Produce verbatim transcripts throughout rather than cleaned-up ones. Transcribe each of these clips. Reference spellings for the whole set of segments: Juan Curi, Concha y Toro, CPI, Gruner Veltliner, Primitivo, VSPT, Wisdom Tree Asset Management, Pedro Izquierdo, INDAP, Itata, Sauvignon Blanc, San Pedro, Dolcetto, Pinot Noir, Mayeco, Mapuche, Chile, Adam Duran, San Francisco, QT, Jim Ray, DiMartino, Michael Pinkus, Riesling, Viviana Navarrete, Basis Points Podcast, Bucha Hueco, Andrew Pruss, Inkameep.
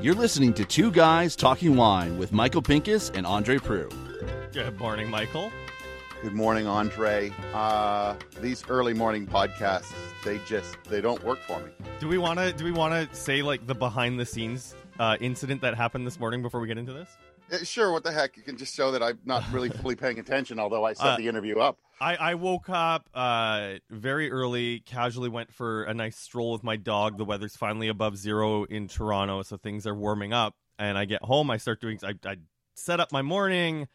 You're listening to Two Guys Talking Wine with Michael Pinkus and Andrew Pruss. Good morning, Michael. Good morning, Andre. Uh, these early morning podcasts, they just, they don't work for me. Do we want to do we want to say, like, the behind the scenes uh, incident that happened this morning before we get into this? Uh, sure, what the heck. You can just show that I'm not really fully paying attention, although I set uh, the interview up. I, I woke up uh, very early, casually went for a nice stroll with my dog. The weather's finally above zero in Toronto, so things are warming up. And I get home, I start doing, I, I set up my morning.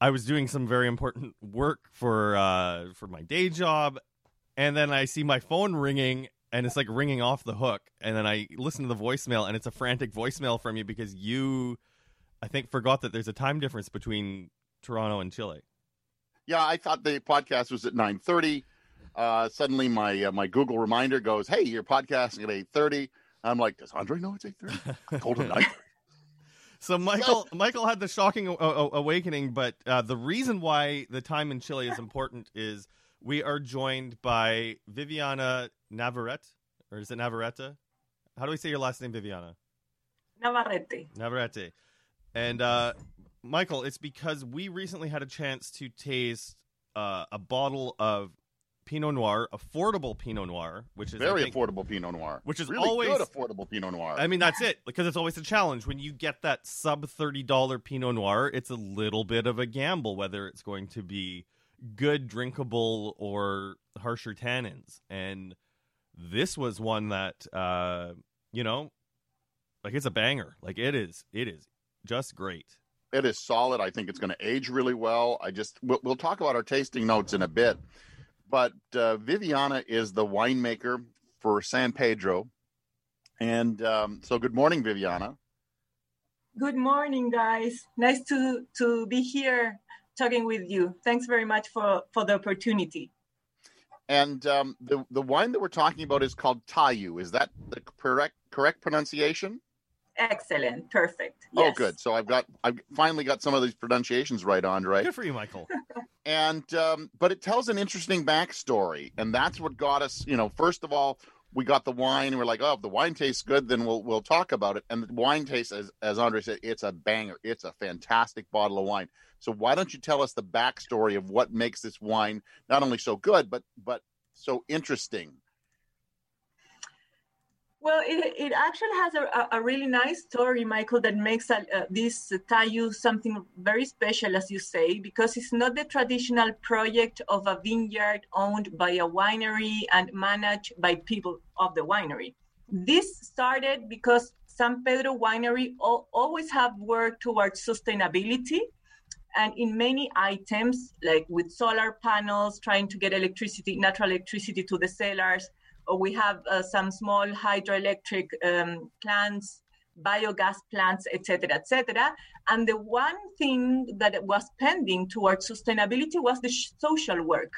I was doing some very important work for uh, for my day job. And then I see my phone ringing, and it's like ringing off the hook. And then I listen to the voicemail, and it's a frantic voicemail from you because you, I think, forgot that there's a time difference between Toronto and Chile. Yeah, I thought the podcast was at nine thirty. Uh, suddenly, my uh, my Google reminder goes, hey, you're podcasting at eight thirty. I'm like, does Andre know it's eight thirty? I told him nine thirty. So Michael Michael had the shocking a- a- awakening, but uh, the reason why the time in Chile is important is we are joined by Viviana Navarrete, or is it Navarrete? How do we say your last name, Viviana? Navarrete. Navarrete. And uh, Michael, it's because we recently had a chance to taste uh, a bottle of Pinot Noir, affordable Pinot Noir, which is very think, affordable Pinot Noir, which is really always good affordable Pinot Noir. I mean, that's it, because it's always a challenge when you get that sub thirty dollars Pinot Noir. It's a little bit of a gamble whether it's going to be good, drinkable, or harsher tannins. And this was one that, uh, you know, like it's a banger. Like it is, it is. Just great. It is solid. I think it's going to age really well. I just we'll, we'll talk about our tasting notes in a bit, but uh, Viviana is the winemaker for San Pedro, and um, so good morning, Viviana. Good morning, guys. Nice to to be here talking with you. Thanks very much for, for the opportunity. And um, the the wine that we're talking about is called Tayu. Is that the correct correct pronunciation? Excellent. Perfect. Yes. Oh, good. So I've got, I've finally got some of these pronunciations right on, right? Good for you, Michael. and, um, but it tells an interesting backstory. And that's what got us, you know, first of all, we got the wine and we're like, oh, if the wine tastes good, then we'll, we'll talk about it. And the wine tastes, as, as Andre said, it's a banger. It's a fantastic bottle of wine. So why don't you tell us the backstory of what makes this wine not only so good, but, but so interesting? Well, it, it actually has a, a really nice story, Michael, that makes a, uh, this uh, Tayu something very special, as you say, because it's not the traditional project of a vineyard owned by a winery and managed by people of the winery. This started because San Pedro Winery o- always have worked towards sustainability, and in many items, like with solar panels, trying to get electricity, natural electricity to the cellars. We have uh, some small hydroelectric um, plants, biogas plants, et cetera, et cetera. And the one thing that was pending towards sustainability was the sh- social work.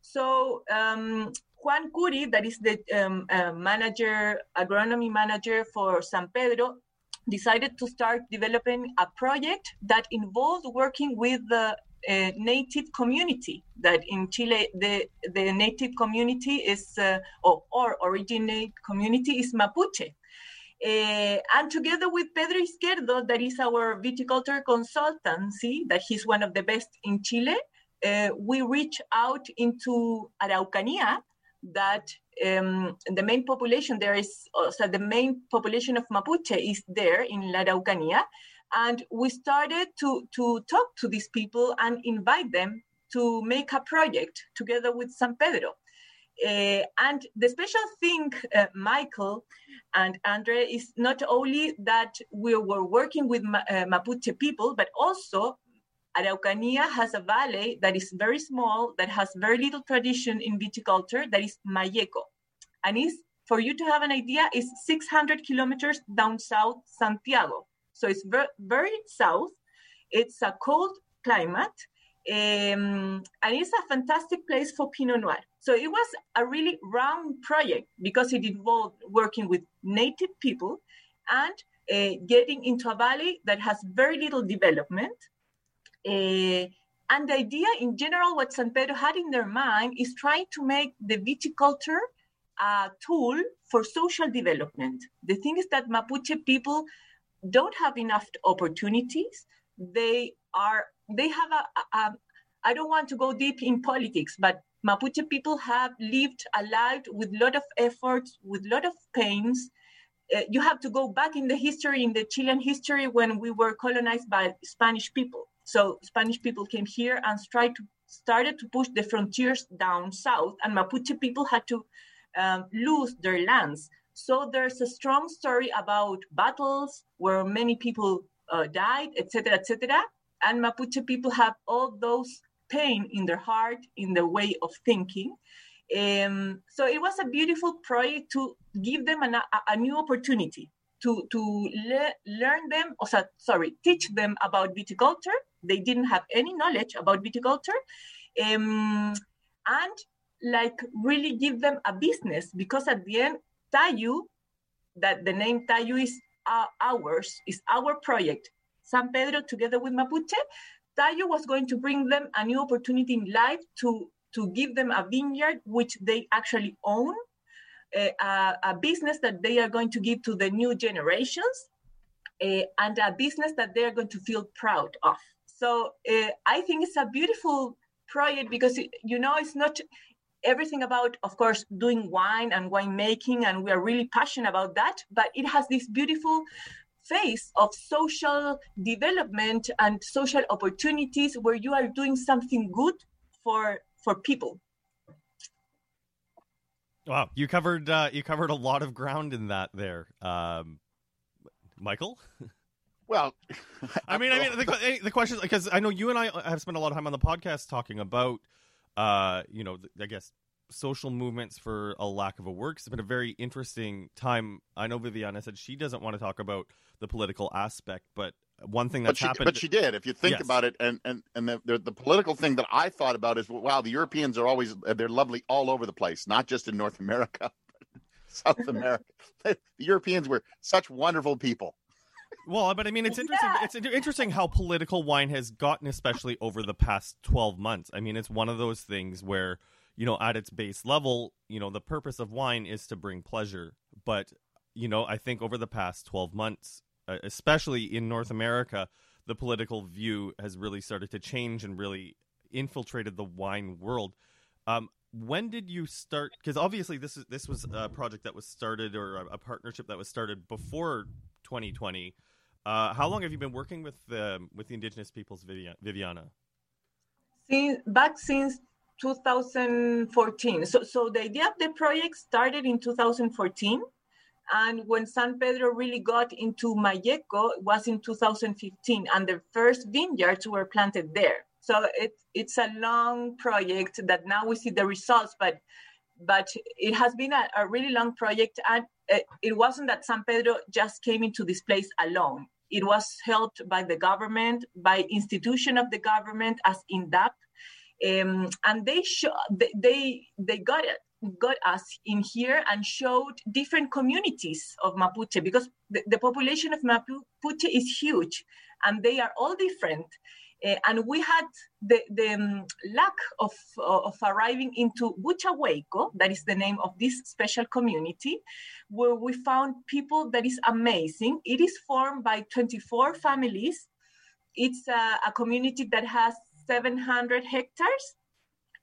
So um, Juan Curi, that is the um, uh, manager, agronomy manager for San Pedro, decided to start developing a project that involved working with the Uh, native community, that in Chile the the native community is uh, or, or originate community is Mapuche, uh, and together with Pedro Izquierdo, that is our viticulture consultancy, that he's one of the best in Chile, uh, we reach out into Araucanía, that um, the main population there is, so the main population of Mapuche is there in La Araucanía. And we started to, to talk to these people and invite them to make a project together with San Pedro. Uh, and the special thing, uh, Michael and Andre, is not only that we were working with Ma- uh, Mapuche people, but also Araucanía has a valley that is very small, that has very little tradition in viticulture, that is Mayeco. And is, for you to have an idea, is six hundred kilometers down south Santiago. So it's very, very south. It's a cold climate, um, and it's a fantastic place for Pinot Noir. So it was a really round project because it involved working with native people and uh, getting into a valley that has very little development, uh, And the idea in general, what San Pedro had in their mind is trying to make the viticulture a tool for social development. The thing is that Mapuche people don't have enough opportunities. They are, they have a, a, I don't want to go deep in politics, but Mapuche people have lived a life with a lot of efforts, with a lot of pains. Uh, you have to go back in the history, in the Chilean history, when we were colonized by Spanish people. So Spanish people came here and tried to, started to push the frontiers down south, and Mapuche people had to um, lose their lands. So there's a strong story about battles where many people uh, died, et cetera, et cetera. And Mapuche people have all those pain in their heart, in the way of thinking. Um, so it was a beautiful project to give them an, a, a new opportunity to, to le- learn them, or sorry, teach them about viticulture. They didn't have any knowledge about viticulture. Um, and like really give them a business, because at the end, Tayu, that the name Tayu is uh, ours, is our project. San Pedro, together with Mapuche, Tayu was going to bring them a new opportunity in life to, to give them a vineyard which they actually own, a, a, a business that they are going to give to the new generations, a, and a business that they are going to feel proud of. So uh, I think it's a beautiful project because, you know, it's not everything about, of course, doing wine and winemaking, and we are really passionate about that, but it has this beautiful face of social development and social opportunities where you are doing something good for for people. Wow, you covered uh, you covered a lot of ground in that there, um, Michael. Well, I mean, I mean the, the question, because I know you and I have spent a lot of time on the podcast talking about, uh, you know, I guess social movements, for a lack of a word. It's been a very interesting time. I know Viviana said she doesn't want to talk about the political aspect, but one thing that's but she, happened... But she did, if you think yes. about it, and, and, and the, the, the political thing that I thought about is, wow, the Europeans are always, they're lovely all over the place, not just in North America, but South America. The Europeans were such wonderful people. Well, but I mean, it's interesting. Yeah. It's interesting how political wine has gotten, especially over the past twelve months. I mean, it's one of those things where, you know, at its base level, you know, the purpose of wine is to bring pleasure. But, you know, I think over the past twelve months, especially in North America, the political view has really started to change and really infiltrated the wine world. Um, when did you start? Because obviously this is this was a project that was started, or a, a partnership that was started before twenty twenty. Uh, how long have you been working with the with the Indigenous peoples, Viviana? Since, back since two thousand fourteen. So, so the idea of the project started in two thousand fourteen. And when San Pedro really got into Mayeco, it was in two thousand fifteen. And the first vineyards were planted there. So it, it's a long project that now we see the results, but but it has been a, a really long project. And it wasn't that San Pedro just came into this place alone. It was helped by the government, by institution of the government as INDAP. Um, and they show, they they got it, got us in here and showed different communities of Mapuche, because the, the population of Mapuche is huge, and they are all different. Uh, and we had the, the um, luck of uh, of arriving into Bucha Hueco, that is the name of this special community, where we found people that is amazing. It is formed by twenty-four families. It's uh, a community that has seven hundred hectares.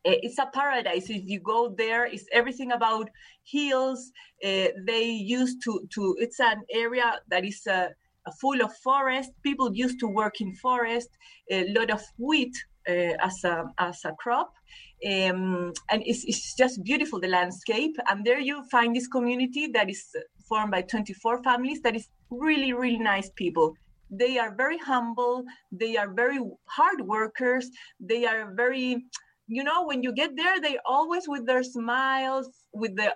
It's a paradise. If you go there, it's everything about hills. Uh, they used to, to, it's an area that is uh, full of forest. People used to work in forest, a lot of wheat uh, as a as a crop. Um, and it's, it's just beautiful, the landscape. And there you find this community that is formed by twenty-four families that is really, really nice people. They are very humble. They are very hard workers. They are very, you know, when you get there, they're always with their smiles, with their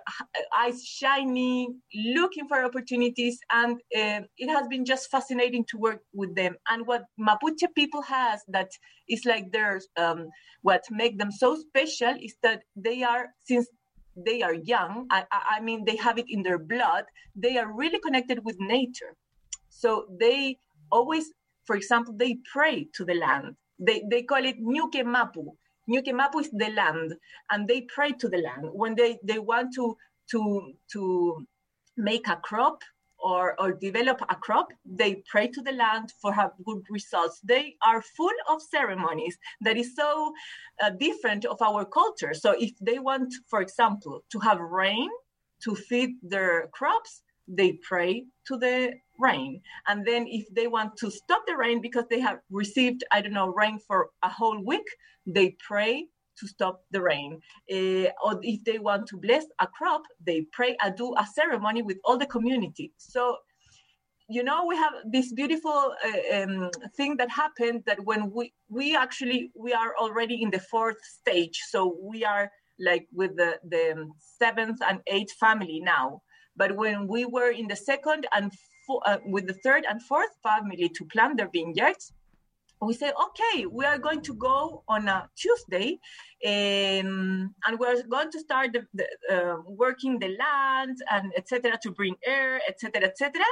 eyes shiny, looking for opportunities. And uh, it has been just fascinating to work with them. And what Mapuche people has that is like their, um, what make them so special is that they are, since they are young, I, I mean, they have it in their blood. They are really connected with nature. So they always, for example, they pray to the land. They, they call it Ñuke Mapu. Ñuke Mapu is the land, and they pray to the land. When they, they want to, to, to make a crop or, or develop a crop, they pray to the land for have good results. They are full of ceremonies that is so uh, different of our culture. So if they want, for example, to have rain to feed their crops, they pray to the rain. And then if they want to stop the rain because they have received, I don't know, rain for a whole week, they pray to stop the rain. Uh, or if they want to bless a crop, they pray and do a ceremony with all the community. So, you know, we have this beautiful uh, um, thing that happened that when we, we actually, we are already in the fourth stage. So we are like with the, the seventh and eighth family now. But when we were in the second and fo- uh, with the third and fourth family to plant their vineyards, we said, okay, we are going to go on a Tuesday um, and we're going to start the, the, uh, working the land and et cetera, to bring air, et cetera, et cetera.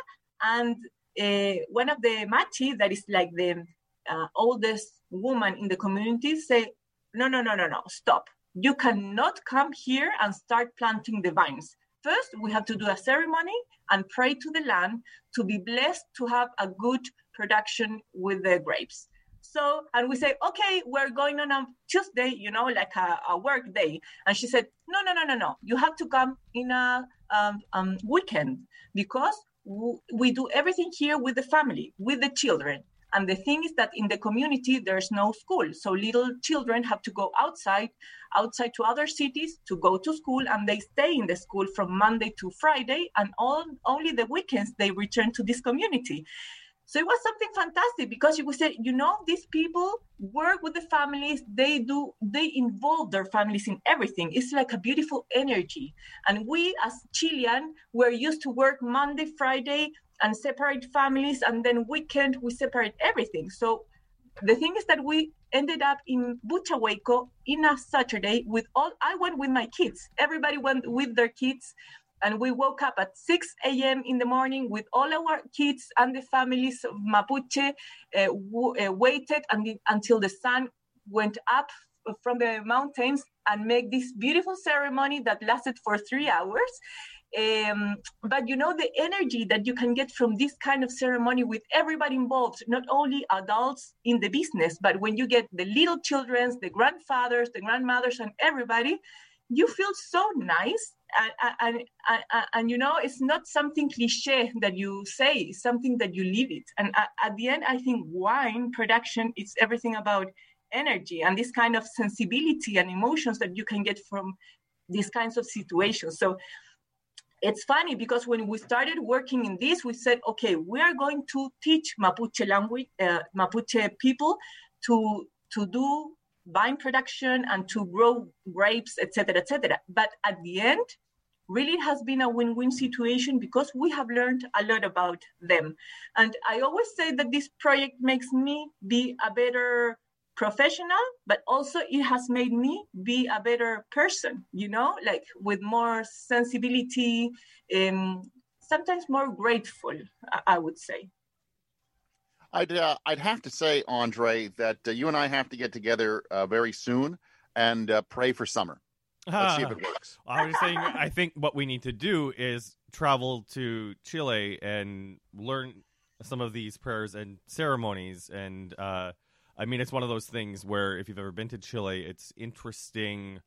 And uh, one of the machi, that is like the uh, oldest woman in the community, said, no, no, no, no, no, stop. You cannot come here and start planting the vines. First, we have to do a ceremony and pray to the land to be blessed to have a good production with the grapes. So, and we say, okay, we're going on a Tuesday, you know, like a, a work day. And she said, no, no, no, no, no. You have to come in a um, um, weekend because w- we do everything here with the family, with the children. And the thing is that in the community, there's no school. So little children have to go outside, outside to other cities to go to school. And they stay in the school from Monday to Friday. And all, only the weekends they return to this community. So it was something fantastic because you would say, you know, these people work with the families. They do, they involve their families in everything. It's like a beautiful energy. And we as Chilean, we're used to work Monday, Friday, and separate families, and then weekend, we separate everything. So the thing is that we ended up in Bucha Hueco in a Saturday with all, I went with my kids. Everybody went with their kids, and we woke up at six a.m. in the morning with all our kids and the families of Mapuche, uh, w- uh, waited the, until the sun went up from the mountains and make this beautiful ceremony that lasted for three hours. Um, but you know, the energy that you can get from this kind of ceremony with everybody involved, not only adults in the business, but when you get the little children, the grandfathers, the grandmothers, and everybody, you feel so nice. And, and, and, and you know, it's not something cliche that you say, it's something that you live it. And at the end, I think wine production, it's everything about energy and this kind of sensibility and emotions that you can get from these kinds of situations. So it's funny because when we started working in this, we said, okay, we are going to teach Mapuche language, uh, Mapuche people to to do vine production and to grow grapes, et cetera, et cetera. But at the end, really has been a win-win situation because we have learned a lot about them. And I always say that this project makes me be a better professional, but also it has made me be a better person, you know, like with more sensibility, um, sometimes more grateful, I would say. I'd, uh, I'd have to say, Andre, that uh, you and I have to get together uh, very soon and uh, pray for summer. Let's see if it works. I was saying, I think what we need to do is travel to Chile and learn some of these prayers and ceremonies and, uh, I mean, it's one of those things where if you've ever been to Chile, it's interesting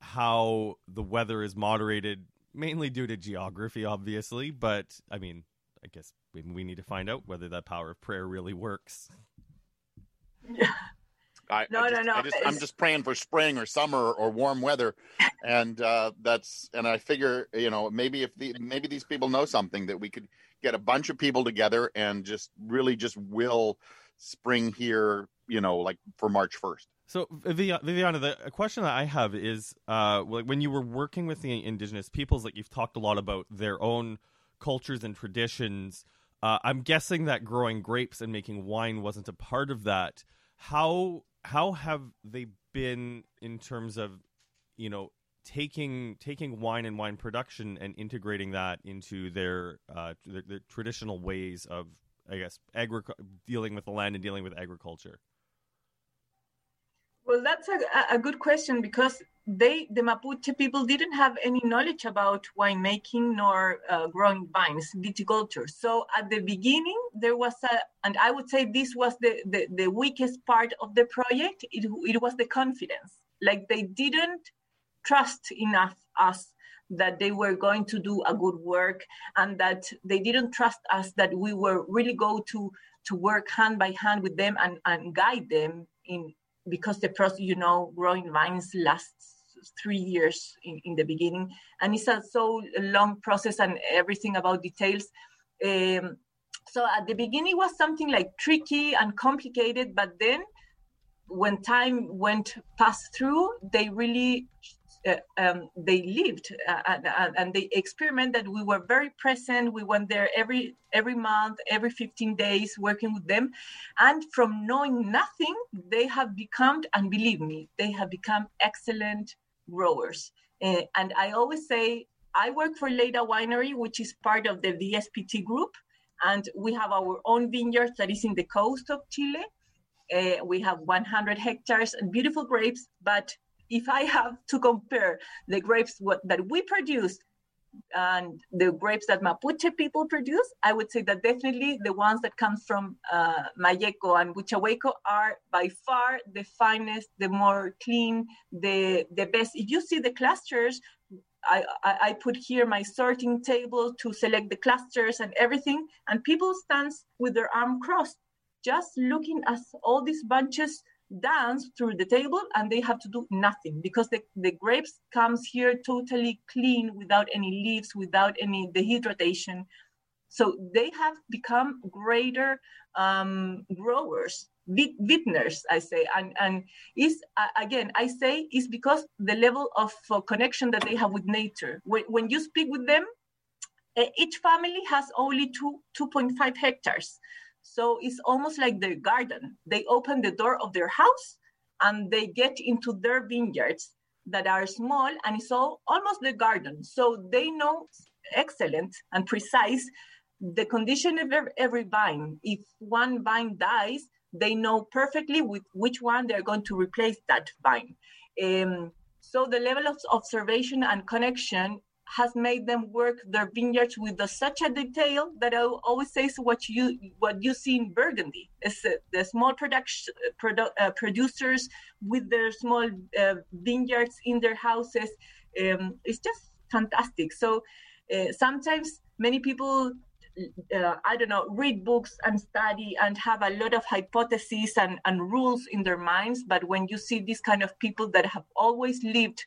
how the weather is moderated, mainly due to geography, obviously. But, I mean, I guess we, we need to find out whether that power of prayer really works. Yeah. I, no, I just, no, no, I just, I'm just praying for spring or summer or warm weather. And uh, that's and I figure, you know, maybe if the, maybe these people know something that we could get a bunch of people together and just really just will spring here, you know, like for March first. So, Viviana, the question that I have is, uh, when you were working with the indigenous peoples, like you've talked a lot about their own cultures and traditions. Uh, I'm guessing that growing grapes and making wine wasn't a part of that. How how have they been in terms of, you know, taking taking wine and wine production and integrating that into their uh, their, their traditional ways of, I guess, agric- dealing with the land and dealing with agriculture? Well, that's a, a good question, because they, the Mapuche people, didn't have any knowledge about winemaking nor uh, growing vines, viticulture. So at the beginning, there was a, and I would say this was the, the, the weakest part of the project. It, it was the confidence. Like, they didn't trust enough us that they were going to do a good work, and that they didn't trust us that we were really go to, to work hand by hand with them and, and guide them in, because the process, you know, growing vines lasts three years in, in the beginning. And it's a so long process and everything about details. Um, so at the beginning it was something like tricky and complicated, but then when time went past through, they really, uh, um, they lived uh, and, and they experimented. We were very present. We went there every every month, every fifteen days, working with them. And from knowing nothing, they have become, and believe me, they have become excellent growers. Uh, and I always say, I work for Leda Winery, which is part of the V S P T group. And we have our own vineyard that is in the coast of Chile. Uh, we have one hundred hectares and beautiful grapes. But if I have to compare the grapes what, that we produce and the grapes that Mapuche people produce, I would say that definitely the ones that come from uh, Mayeco and Bucha Hueco are by far the finest, the more clean, the, the best. If you see the clusters, I, I, I put here my sorting table to select the clusters and everything. And people stand with their arm crossed, just looking at all these bunches dance through the table, and they have to do nothing, because the, the grapes comes here totally clean, without any leaves, without any dehydration. So they have become greater um, growers, vintners, I say. And, and is uh, again, I say, is because the level of uh, connection that they have with nature. When, when you speak with them, uh, each family has only two, two point five hectares. So it's almost like their garden. They open the door of their house and they get into their vineyards that are small, and it's all, almost their garden. So they know excellent and precise the condition of every vine. If one vine dies, they know perfectly with which one they're going to replace that vine. Um, so the level of observation and connection has made them work their vineyards with the, such a detail that I always say, so what you what you see in Burgundy is uh, the small production produ- uh, producers with their small uh, vineyards in their houses. Um, it's just fantastic. So uh, sometimes many people, uh, I don't know, read books and study and have a lot of hypotheses and, and rules in their minds. But when you see these kind of people that have always lived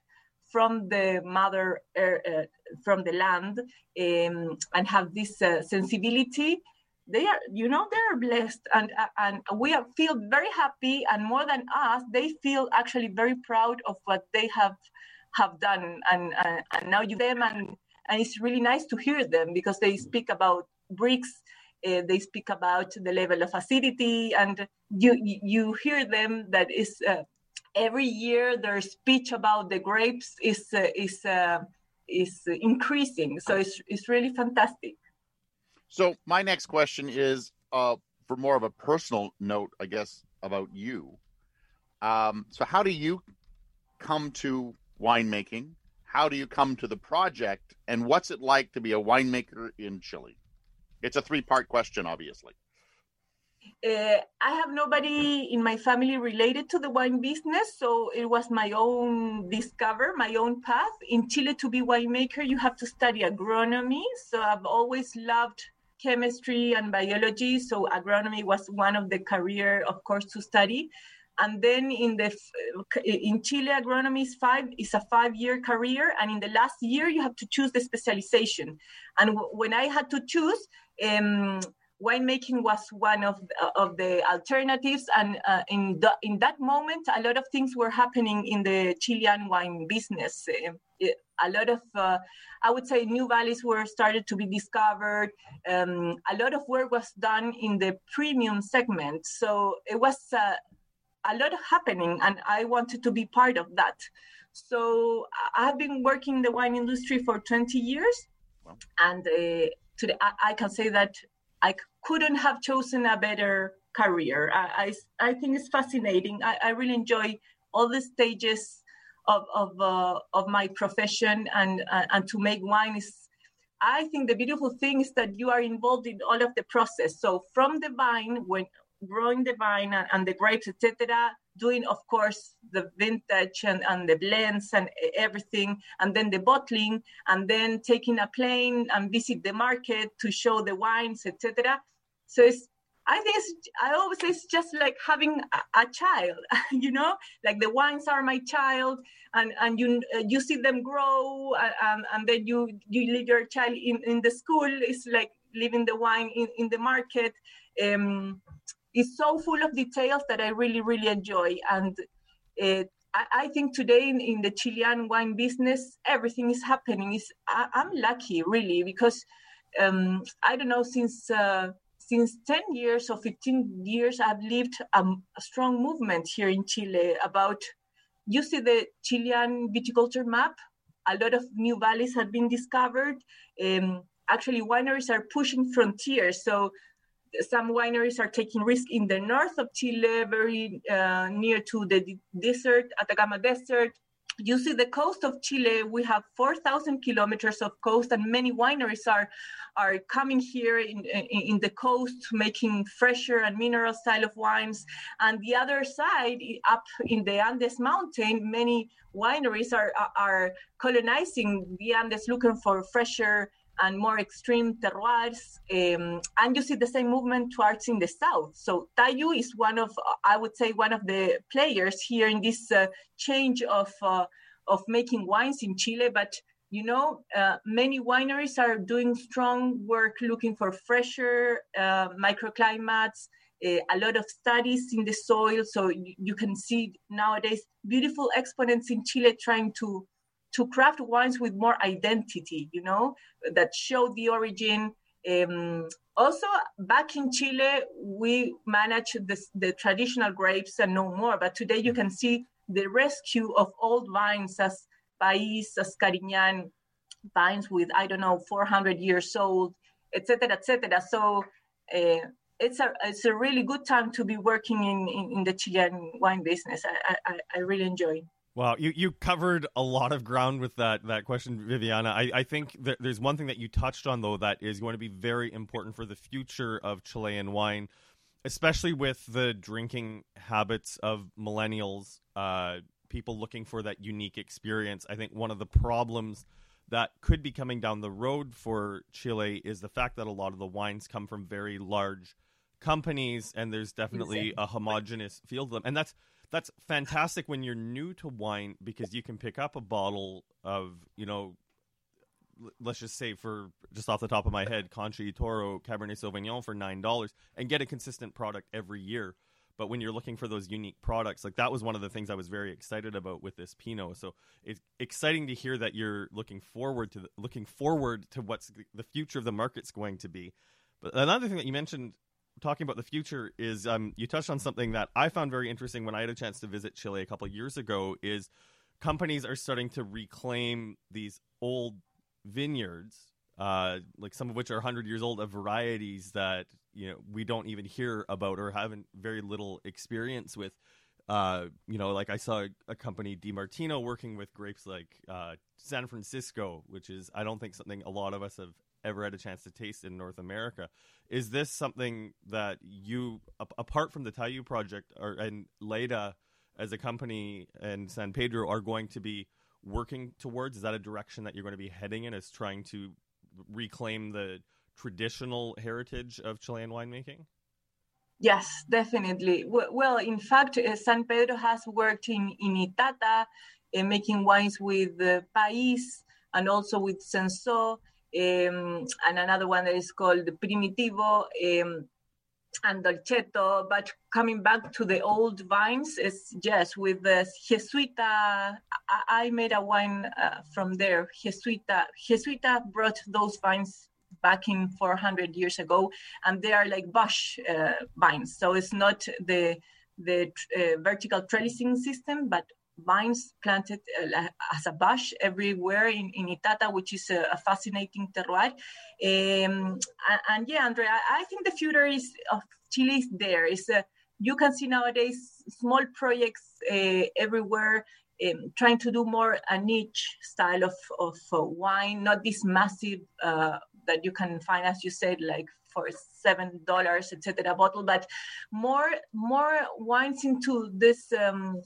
from the mother, uh, from the land, um, and have this uh, sensibility, they are, you know, they are blessed, and and we are, feel very happy, and more than us, they feel actually very proud of what they have have done, and uh, and now you them, and, and it's really nice to hear them, because they speak about bricks, uh, they speak about the level of acidity, and you you hear them that is. Uh, Every year, their speech about the grapes is uh, is uh, is increasing. So it's it's really fantastic. So my next question is, uh, for more of a personal note, I guess, about you. Um, so how do you come to winemaking? How do you come to the project? And what's it like to be a winemaker in Chile? It's a three-part question, obviously. Uh, I have nobody in my family related to the wine business, so it was my own discover, my own path. In Chile, to be winemaker, you have to study agronomy. So I've always loved chemistry and biology, so agronomy was one of the career, of course, to study. And then in the in Chile, agronomy is five is a five-year career, and in the last year, you have to choose the specialization. And w- when I had to choose, um, winemaking was one of the, of the alternatives, and uh, in the, in that moment, a lot of things were happening in the Chilean wine business. Uh, it, a lot of, uh, I would say, new valleys were started to be discovered. Um, a lot of work was done in the premium segment, so it was uh, a lot of happening, and I wanted to be part of that. So I've been working in the wine industry for twenty years, wow. and uh, today I, I can say that I couldn't have chosen a better career. I I, I think it's fascinating. I, I really enjoy all the stages of of, uh, of my profession, and uh, and to make wine is, I think the beautiful thing is that you are involved in all of the process. So from the vine, when growing the vine and, and the grapes, et cetera, doing, of course, the vintage and, and the blends and everything, and then the bottling, and then taking a plane and visit the market to show the wines, et cetera. So it's, I think it's, I always say it's just like having a, a child, you know, like the wines are my child, and, and you you see them grow, and, and then you, you leave your child in, in the school. It's like leaving the wine in, in the market. Um, it's so full of details that I really, really enjoy. And it, I, I think today in, in the Chilean wine business, everything is happening. It's, I, I'm lucky, really, because um, I don't know, since... Uh, Since ten years or fifteen years, I've lived um, a strong movement here in Chile about, you see the Chilean viticulture map, a lot of new valleys have been discovered. Um, actually, wineries are pushing frontiers. So some wineries are taking risk in the north of Chile, very uh, near to the desert, Atacama Desert. You see the coast of Chile, we have four thousand kilometers of coast, and many wineries are are coming here in, in, in the coast, making fresher and mineral style of wines. And the other side, up in the Andes mountain, many wineries are, are, are colonizing the Andes, looking for fresher and more extreme terroirs. Um, and you see the same movement towards in the south. So Tayu is one of, I would say, one of the players here in this uh, change of uh, of making wines in Chile. But, you know, uh, many wineries are doing strong work looking for fresher uh, microclimates, uh, a lot of studies in the soil. So you, you can see nowadays beautiful exponents in Chile trying to to craft wines with more identity, you know, that show the origin. Um, also, back in Chile, we managed the, the traditional grapes and no more, but today you can see the rescue of old vines as País, as Cariñán, vines with, I don't know, four hundred years old, et cetera, et cetera. So uh, it's a it's a really good time to be working in, in, in the Chilean wine business. I, I, I really enjoy it. Wow, you, you covered a lot of ground with that, that question, Viviana. I, I think that there's one thing that you touched on, though, that is going to be very important for the future of Chilean wine, especially with the drinking habits of millennials, uh, people looking for that unique experience. I think one of the problems that could be coming down the road for Chile is the fact that a lot of the wines come from very large companies, and there's definitely a homogenous field of them. And that's That's fantastic when you're new to wine, because you can pick up a bottle of, you know, let's just say, for just off the top of my head, Concha y Toro Cabernet Sauvignon for nine dollars and get a consistent product every year. But when you're looking for those unique products, like that was one of the things I was very excited about with this Pinot. So it's exciting to hear that you're looking forward to the, looking forward to what's the future of the market's going to be. But another thing that you mentioned, talking about the future, is um, you touched on something that I found very interesting when I had a chance to visit Chile a couple of years ago, is companies are starting to reclaim these old vineyards, uh, like some of which are one hundred years old, of varieties that, you know, we don't even hear about or have very little experience with. Uh, you know, like I saw a, a company, DiMartino, working with grapes like uh, San Francisco, which is, I don't think, something a lot of us have ever had a chance to taste in North America. Is this something that you, apart from the Tayu project, or and Leda as a company and San Pedro, are going to be working towards? Is that a direction that you're going to be heading in, is trying to reclaim the traditional heritage of Chilean winemaking? Yes, definitely. Well, in fact, San Pedro has worked in, in Itata, uh, making wines with uh, País and also with Senso. Um, and another one that is called Primitivo um, and Dolcetto. But coming back to the old vines, is yes, with the Jesuita, I, I made a wine uh, from there. Jesuita, Jesuita brought those vines back in four hundred years ago, and they are like bush uh, vines. So it's not the the uh, vertical trellising system, but vines planted uh, as a bush everywhere in, in Itata, which is a, a fascinating terroir. Um, and, and yeah, Andrea, I, I think the future is of Chile is there. It's a, you can see nowadays small projects uh, everywhere um, trying to do more a niche style of, of uh, wine, not this massive uh, that you can find, as you said, like for seven dollars, et cetera, a bottle, but more more wines into this, um,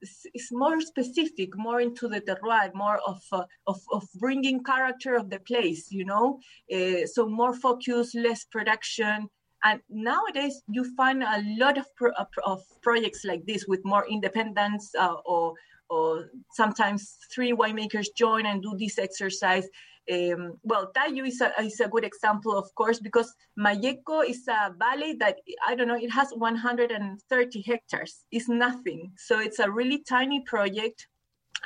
it's more specific, more into the terroir, more of uh, of, of bringing character of the place, you know, uh, so more focus, less production. And nowadays you find a lot of pro- of projects like this with more independence, uh, or or sometimes three winemakers join and do this exercise. Um, well, Tayu is a, is a good example, of course, because Mayeco is a valley that, I don't know, it has one hundred thirty hectares. It's nothing. So it's a really tiny project.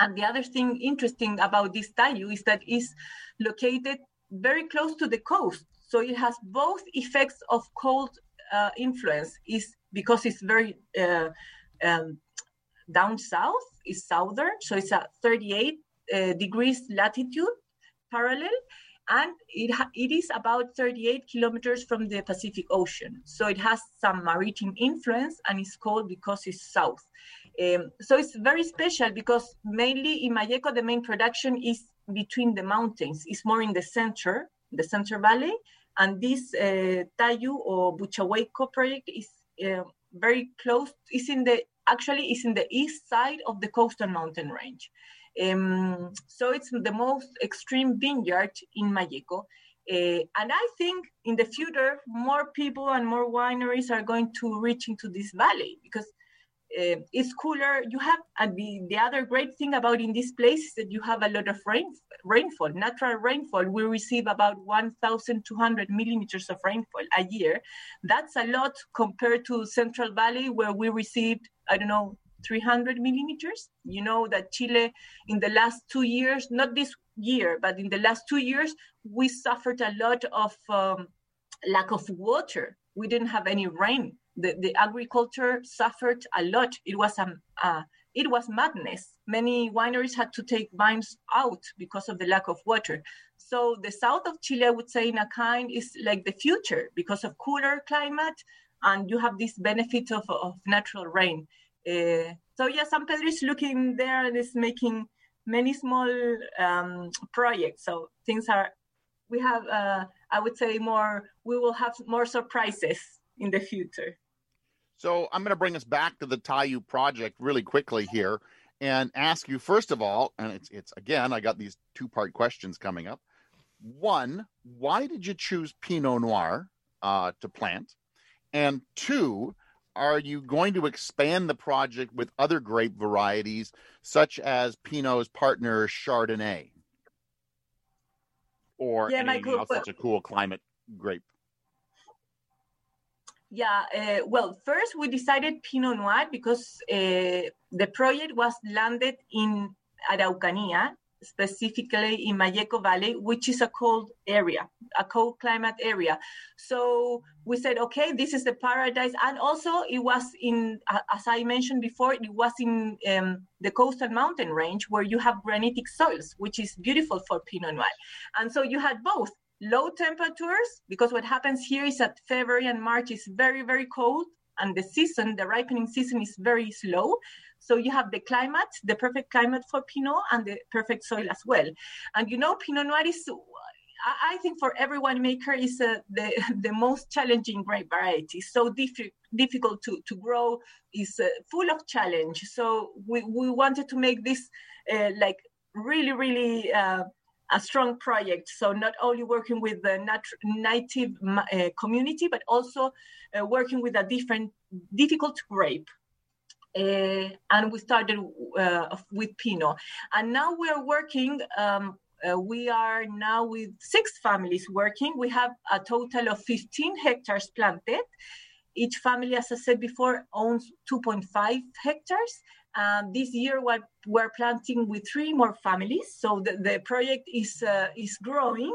And the other thing interesting about this Tayu is that it's located very close to the coast. So it has both effects of cold uh, influence. It's because it's very uh, um, down south, it's southern. So it's a thirty-eight uh, degrees latitude. Parallel, and it ha- it is about thirty-eight kilometers from the Pacific Ocean. So it has some maritime influence, and it's cold because it's south. Um, so it's very special because mainly in Mayeco, the main production is between the mountains. It's more in the center, the center valley. And this uh, Tayu or Bucha Hueco project is uh, very close. It's in the, actually, it's in the east side of the coastal mountain range. Um, so it's the most extreme vineyard in Mayeco. Uh, and I think in the future, more people and more wineries are going to reach into this valley because uh, it's cooler. You have, and the, the other great thing about in this place is that you have a lot of rain, rainfall, natural rainfall. We receive about twelve hundred millimeters of rainfall a year. That's a lot compared to Central Valley, where we received, I don't know, three hundred millimeters. You know that Chile in the last two years, not this year, but in the last two years, we suffered a lot of um, lack of water. We didn't have any rain. The, the agriculture suffered a lot. It was a, uh, it was madness. Many wineries had to take vines out because of the lack of water. So the south of Chile, I would say in a kind, is like the future because of cooler climate and you have this benefit of, of natural rain. Uh, so yeah, San Pedro is looking there and is making many small um, projects. So things are, we have, uh, I would say more, we will have more surprises in the future. So I'm going to bring us back to the Tayu project really quickly here and ask you, first of all, and it's, it's again, I got these two-part questions coming up. One, why did you choose Pinot Noir uh, to plant? And two, are you going to expand the project with other grape varieties, such as Pinot's partner Chardonnay, or yeah, anything else that's a cool climate grape? Yeah, uh, well, first we decided Pinot Noir because uh, the project was landed in Araucanía, specifically in Mayeco Valley, which is a cold area, a cold climate area. So we said, okay, this is the paradise. And also it was in, as I mentioned before, it was in um, the coastal mountain range where you have granitic soils, which is beautiful for Pinot Noir. And so you had both low temperatures, because what happens here is that February and March is very, very cold. And the season, the ripening season is very slow. So you have the climate, the perfect climate for Pinot and the perfect soil as well. And you know, Pinot Noir is, I think for every winemaker, is uh, the, the most challenging grape variety. So diff- difficult to, to grow, is uh, full of challenge. So we, we wanted to make this uh, like really, really uh, a strong project. So not only working with the nat- native uh, community, but also uh, working with a different, difficult grape. Uh, and we started uh, with Pinot. And now we're working, um, uh, we are now with six families working. We have a total of fifteen hectares planted. Each family, as I said before, owns two point five hectares. Um, this year we're, we're planting with three more families. So the, the project is uh, is growing.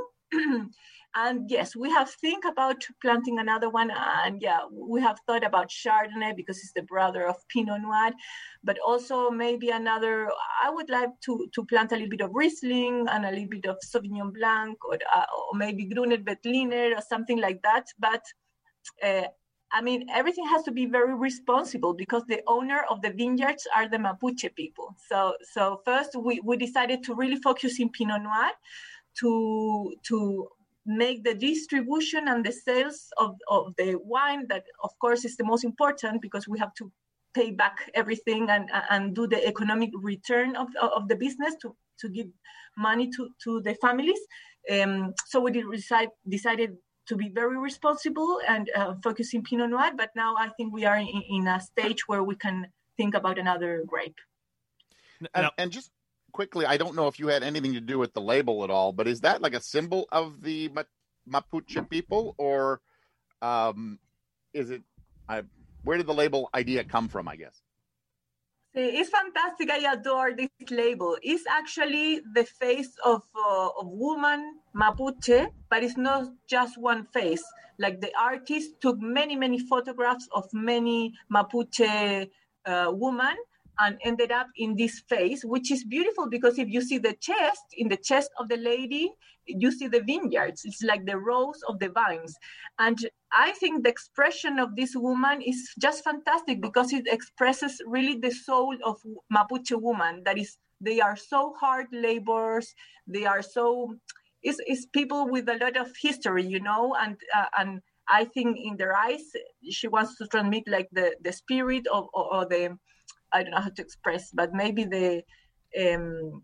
And yes, we have think about planting another one. And yeah, we have thought about Chardonnay because it's the brother of Pinot Noir, but also maybe another, I would like to, to plant a little bit of Riesling and a little bit of Sauvignon Blanc or, uh, or maybe Gruner Veltliner or something like that. But uh, I mean, everything has to be very responsible because the owner of the vineyards are the Mapuche people. So, so first we, we decided to really focus in Pinot Noir to to make the distribution and the sales of, of the wine that, of course, is the most important because we have to pay back everything and and do the economic return of, of the business to, to give money to, to the families. Um, so we did decide, decided to be very responsible and uh, focus in Pinot Noir, but now I think we are in, in a stage where we can think about another grape. And, no. and just quickly, I don't know if you had anything to do with the label at all, but is that like a symbol of the Mapuche people, or um, is it, I, where did the label idea come from, I guess? It's fantastic. I adore this label. It's actually the face of uh, of woman Mapuche, but it's not just one face. Like the artist took many, many photographs of many Mapuche uh, women and ended up in this face, which is beautiful because if you see the chest, in the chest of the lady, you see the vineyards. It's like the rows of the vines. And I think the expression of this woman is just fantastic because it expresses really the soul of Mapuche woman. That is, they are so hard laborers. They are so, it's, it's people with a lot of history, you know, and uh, and I think in their eyes, she wants to transmit like the, the spirit of or, or the, I don't know how to express, but maybe the um,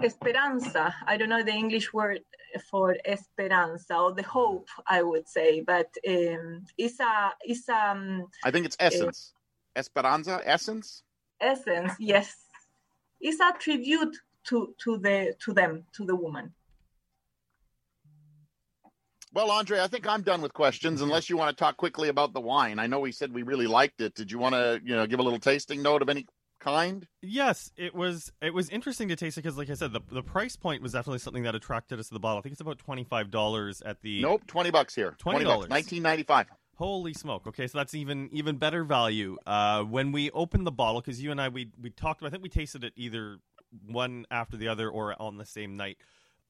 esperanza, I don't know the English word for esperanza, or the hope, I would say, but um, it's a... It's, um, I think it's essence. Uh, esperanza, essence? Essence, yes. It's a tribute to, to, the, to them, to the woman. Well, Andre, I think I'm done with questions, unless you want to talk quickly about the wine. I know we said we really liked it. Did you want to, you know, give a little tasting note of any kind? Yes, it was it was interesting to taste it because, like I said, the, the price point was definitely something that attracted us to the bottle. I think it's about twenty-five dollars at the... Nope, twenty bucks here. twenty dollars. nineteen ninety-five. Holy smoke. Okay, so that's even even better value. Uh, when we opened the bottle, because you and I, we, we talked about, I think we tasted it either one after the other or on the same night.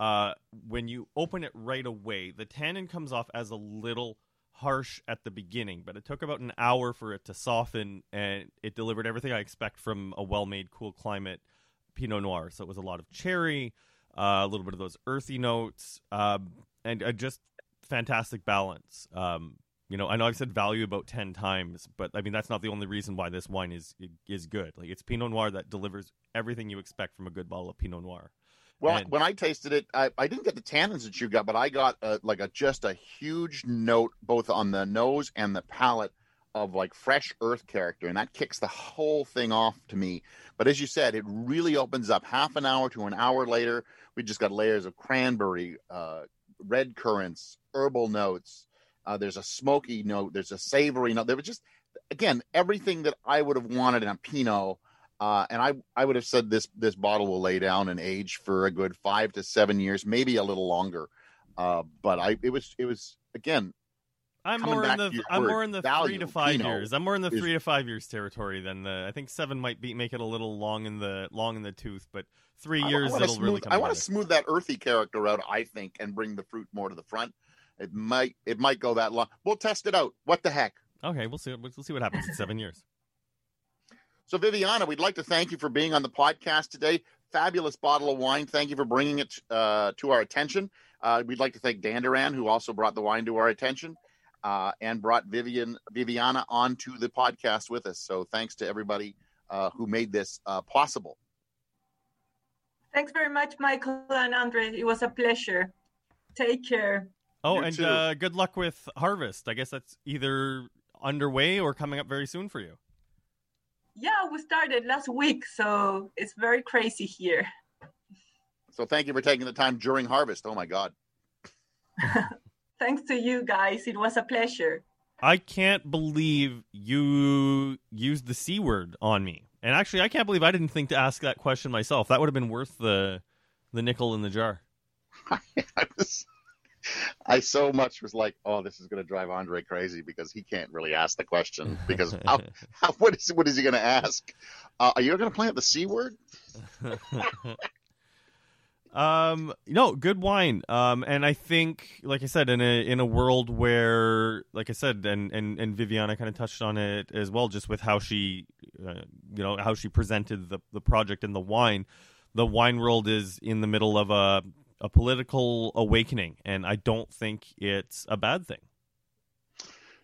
Uh, when you open it right away, the tannin comes off as a little harsh at the beginning, but it took about an hour for it to soften, and it delivered everything I expect from a well-made, cool climate Pinot Noir. So it was a lot of cherry, uh, a little bit of those earthy notes, um, and uh, just fantastic balance. Um, you know, I know I've said value about ten times, but I mean, that's not the only reason why this wine is is good. Like, it's Pinot Noir that delivers everything you expect from a good bottle of Pinot Noir. Well, and when I tasted it, I, I didn't get the tannins that you got, but I got a, like a just a huge note both on the nose and the palate of like fresh earth character, and that kicks the whole thing off to me. But as you said, it really opens up. Half an hour to an hour later, we just got layers of cranberry, uh, red currants, herbal notes. Uh, there's a smoky note. There's a savory note. There was just, again, everything that I would have wanted in a Pinot. Uh, and I, I would have said this this bottle will lay down and age for a good five to seven years, maybe a little longer. Uh, but I it was it was again. I'm more in the I'm word, more in the value, three to five Pinot years. I'm more in the is, three to five years territory than the. I think seven might be make it a little long in the long in the tooth, but three years I, I it'll smooth, really come. I want to smooth that earthy character out, I think, and bring the fruit more to the front. It might it might go that long. We'll test it out. What the heck? Okay, we'll see. We'll see what happens in seven years. So, Viviana, we'd like to thank you for being on the podcast today. Fabulous bottle of wine. Thank you for bringing it uh, to our attention. Uh, we'd like to thank Dan Doran, who also brought the wine to our attention uh, and brought Vivian, Viviana onto the podcast with us. So thanks to everybody uh, who made this uh, possible. Thanks very much, Michael and Andre. It was a pleasure. Take care. Oh, you and uh, good luck with harvest. I guess that's either underway or coming up very soon for you. Yeah, we started last week, so it's very crazy here. So thank you for taking the time during harvest. Oh, my God. Thanks to you guys. It was a pleasure. I can't believe you used the C word on me. And actually, I can't believe I didn't think to ask that question myself. That would have been worth the the nickel in the jar. I was... I so much was like, oh, this is going to drive Andre crazy because he can't really ask the question because how, how what is what is he going to ask? Uh, are you going to plant the C word? Um, no, good wine. Um, and I think, like I said, in a in a world where, like I said, and and, and Viviana kind of touched on it as well, just with how she, uh, you know, how she presented the the project and the wine. The wine world is in the middle of a a political awakening, and I don't think it's a bad thing.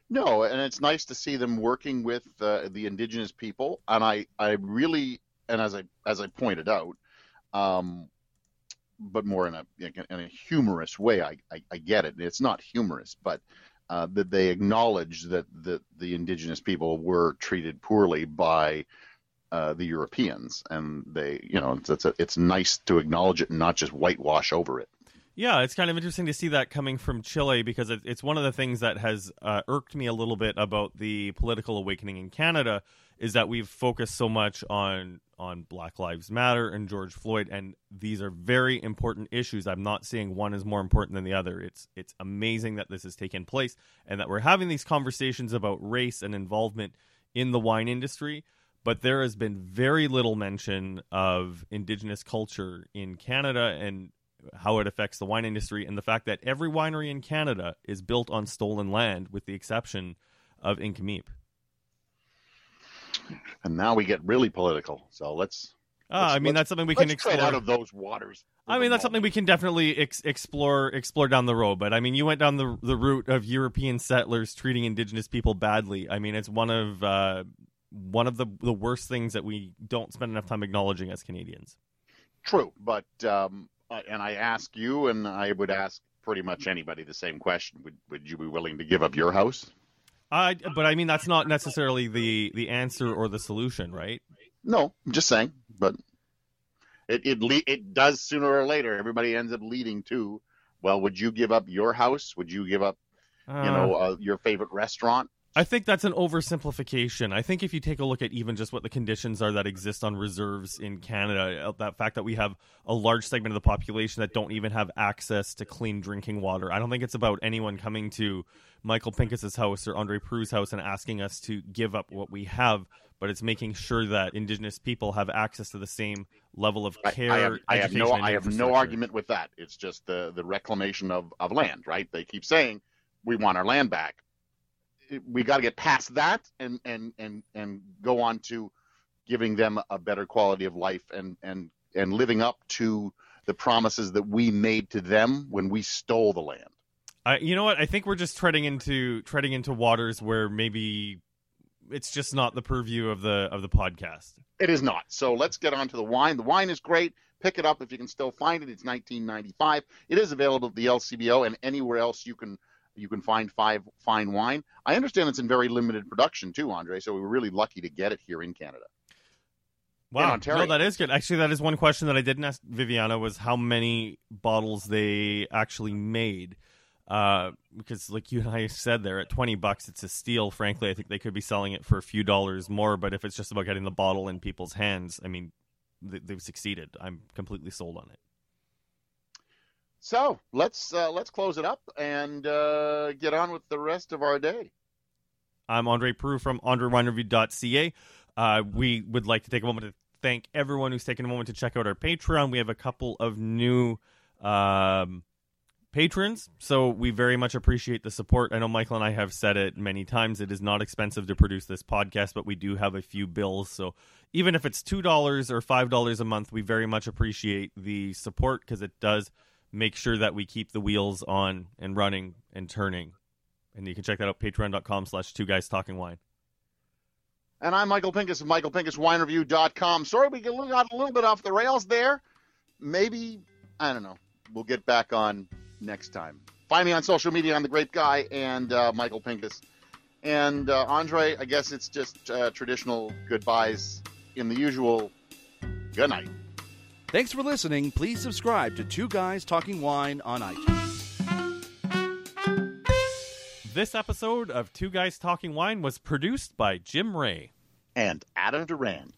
No, and it's nice to see them working with uh, the indigenous people, and I I really and as I as I pointed out. Um, but more in a in a humorous way. I, I, I get it. It's not humorous, but uh, that they acknowledge that the, the indigenous people were treated poorly by uh, the Europeans, and they, you know, it's it's, a, it's nice to acknowledge it and not just whitewash over it. Yeah, it's kind of interesting to see that coming from Chile, because it, it's one of the things that has uh, irked me a little bit about the political awakening in Canada is that we've focused so much on on Black Lives Matter and George Floyd, and these are very important issues. I'm not saying one is more important than the other. It's it's amazing that this has taken place and that we're having these conversations about race and involvement in the wine industry, but there has been very little mention of Indigenous culture in Canada and how it affects the wine industry, and the fact that every winery in Canada is built on stolen land with the exception of Inkameep. And now we get really political. So let's. Uh, let's I mean, let's, that's something we can explore out of those waters. I mean, that's something we can definitely ex- explore explore down the road. But I mean, you went down the the route of European settlers treating Indigenous people badly. I mean, it's one of uh, one of the the worst things that we don't spend enough time acknowledging as Canadians. True, but um, and I ask you, and I would ask pretty much anybody the same question: Would would you be willing to give up your house? Uh, but I mean, that's not necessarily the, the answer or the solution, right? No, I'm just saying. But it it le- it does sooner or later. Everybody ends up leading to, well, would you give up your house? Would you give up, uh, you know, uh, your favorite restaurant? I think that's an oversimplification. I think if you take a look at even just what the conditions are that exist on reserves in Canada, that fact that we have a large segment of the population that don't even have access to clean drinking water. I don't think it's about anyone coming to Michael Pinkus's house or Andrew Pruss's house and asking us to give up what we have, but it's making sure that Indigenous people have access to the same level of care. I, I, have, I have no, I have no argument with that. It's just the, the reclamation of, of land, right? They keep saying, we want our land back. We got to get past that and, and, and, and go on to giving them a better quality of life and, and, and living up to the promises that we made to them when we stole the land. I, you know what? I think we're just treading into treading into waters where maybe it's just not the purview of the of the podcast. It is not. So let's get on to the wine. The wine is great. Pick it up if you can still find it. It's nineteen ninety-five dollars. It is available at the L C B O and anywhere else you can. You can find five fine wine. I understand it's in very limited production too, Andre. So we were really lucky to get it here in Canada. Wow, in no, that is good. Actually, that is one question that I didn't ask Viviana was how many bottles they actually made. Uh, because, like you and I said, there at twenty bucks, it's a steal. Frankly, I think they could be selling it for a few dollars more. But if it's just about getting the bottle in people's hands, I mean, they, they've succeeded. I'm completely sold on it. So let's uh, let's close it up and uh, get on with the rest of our day. I'm Andre Pruss from andre wine review dot c a. Uh, we would like to take a moment to thank everyone who's taken a moment to check out our Patreon. We have a couple of new um, patrons, so we very much appreciate the support. I know Michael and I have said it many times. It is not expensive to produce this podcast, but we do have a few bills. So even if it's two dollars or five dollars a month, we very much appreciate the support because it does make sure that we keep the wheels on and running and turning. And you can check that out, patreon.com slash two guys talking wine. And I'm Michael Pinkus of michael pinkus wine review dot com. Sorry we got a little bit off the rails there. Maybe, I don't know, we'll get back on next time. Find me on social media. I'm The Grape Guy and uh, Michael Pinkus. And uh, Andre, I guess it's just uh, traditional goodbyes in the usual good night. Thanks for listening. Please subscribe to Two Guys Talking Wine on iTunes. This episode of Two Guys Talking Wine was produced by Jim Ray and Adam Duran.